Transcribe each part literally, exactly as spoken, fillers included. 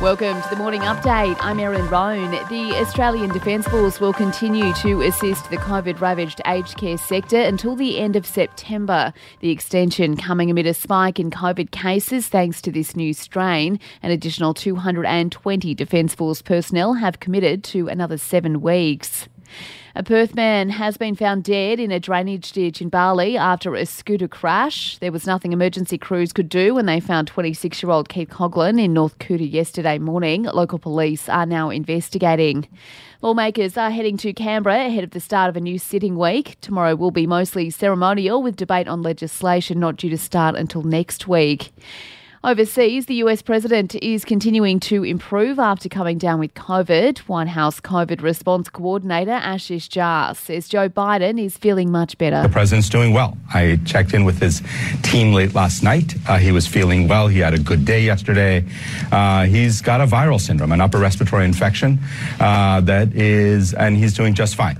Welcome to the Morning Update. I'm Erin Roan. The Australian Defence Force will continue to assist the COVID-ravaged aged care sector until the end of September. The extension coming amid a spike in COVID cases thanks to this new strain. An additional two hundred twenty Defence Force personnel have committed to another seven weeks. A Perth man has been found dead in a drainage ditch in Bali after a scooter crash. There was nothing emergency crews could do when they found twenty-six-year-old Keith Coghlan in North Kuta yesterday morning. Local police are now investigating. Lawmakers are heading to Canberra ahead of the start of a new sitting week. Tomorrow will be mostly ceremonial, with debate on legislation not due to start until next week. Overseas, the U S president is continuing to improve after coming down with COVID. White House COVID response coordinator Ashish Jha says Joe Biden is feeling much better. The president's doing well. I checked in with his team late last night. Uh, he was feeling well. He had a good day yesterday. Uh, he's got a viral syndrome, an upper respiratory infection uh, that is, and he's doing just fine.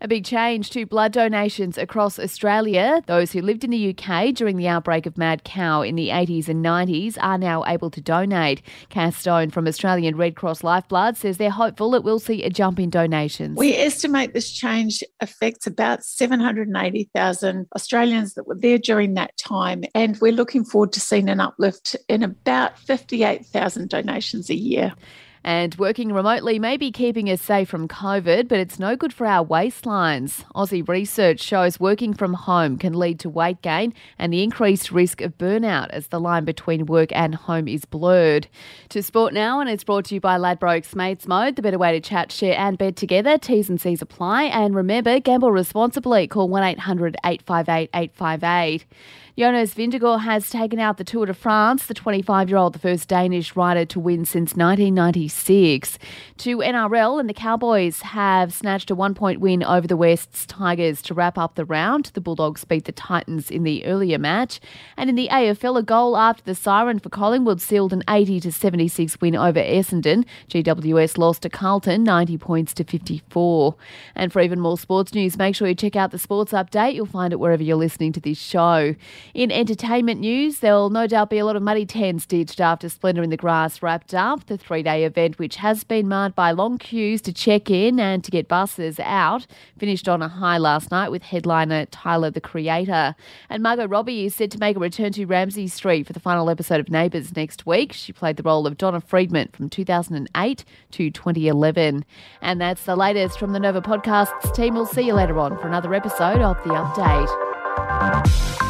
A big change to blood donations across Australia. Those who lived in the U K during the outbreak of mad cow in the eighties and nineties are now able to donate. Cass Stone from Australian Red Cross Lifeblood says they're hopeful it will see a jump in donations. We estimate this change affects about seven hundred eighty thousand Australians that were there during that time, and we're looking forward to seeing an uplift in about fifty-eight thousand donations a year. And working remotely may be keeping us safe from COVID, but it's no good for our waistlines. Aussie research shows working from home can lead to weight gain and the increased risk of burnout as the line between work and home is blurred. To sport now, and it's brought to you by Ladbrokes Mates Mode, the better way to chat, share and bed together. T's and C's apply. And remember, gamble responsibly. Call one eight hundred eight five eight eight five eight. Jonas Vingegaard has taken out the Tour de France, the twenty-five-year-old, the first Danish rider to win since nineteen ninety-six. To N R L, and the Cowboys have snatched a one-point win over the West's Tigers to wrap up the round. The Bulldogs beat the Titans in the earlier match. And in the A F L, a goal after the siren for Collingwood sealed an eighty to seventy-six win over Essendon. G W S lost to Carlton, ninety points to fifty-four. And for even more sports news, make sure you check out the Sports Update. You'll find it wherever you're listening to this show. In entertainment news, there'll no doubt be a lot of muddy tents ditched after Splendour in the Grass wrapped up, the three-day event which has been marred by long queues to check in and to get buses out, finished on a high last night with headliner Tyler, the Creator. And Margot Robbie is set to make a return to Ramsey Street for the final episode of Neighbours next week. She played the role of Donna Friedman from two thousand eight to twenty eleven. And that's the latest from the Nova Podcasts team. We'll see you later on for another episode of The Update.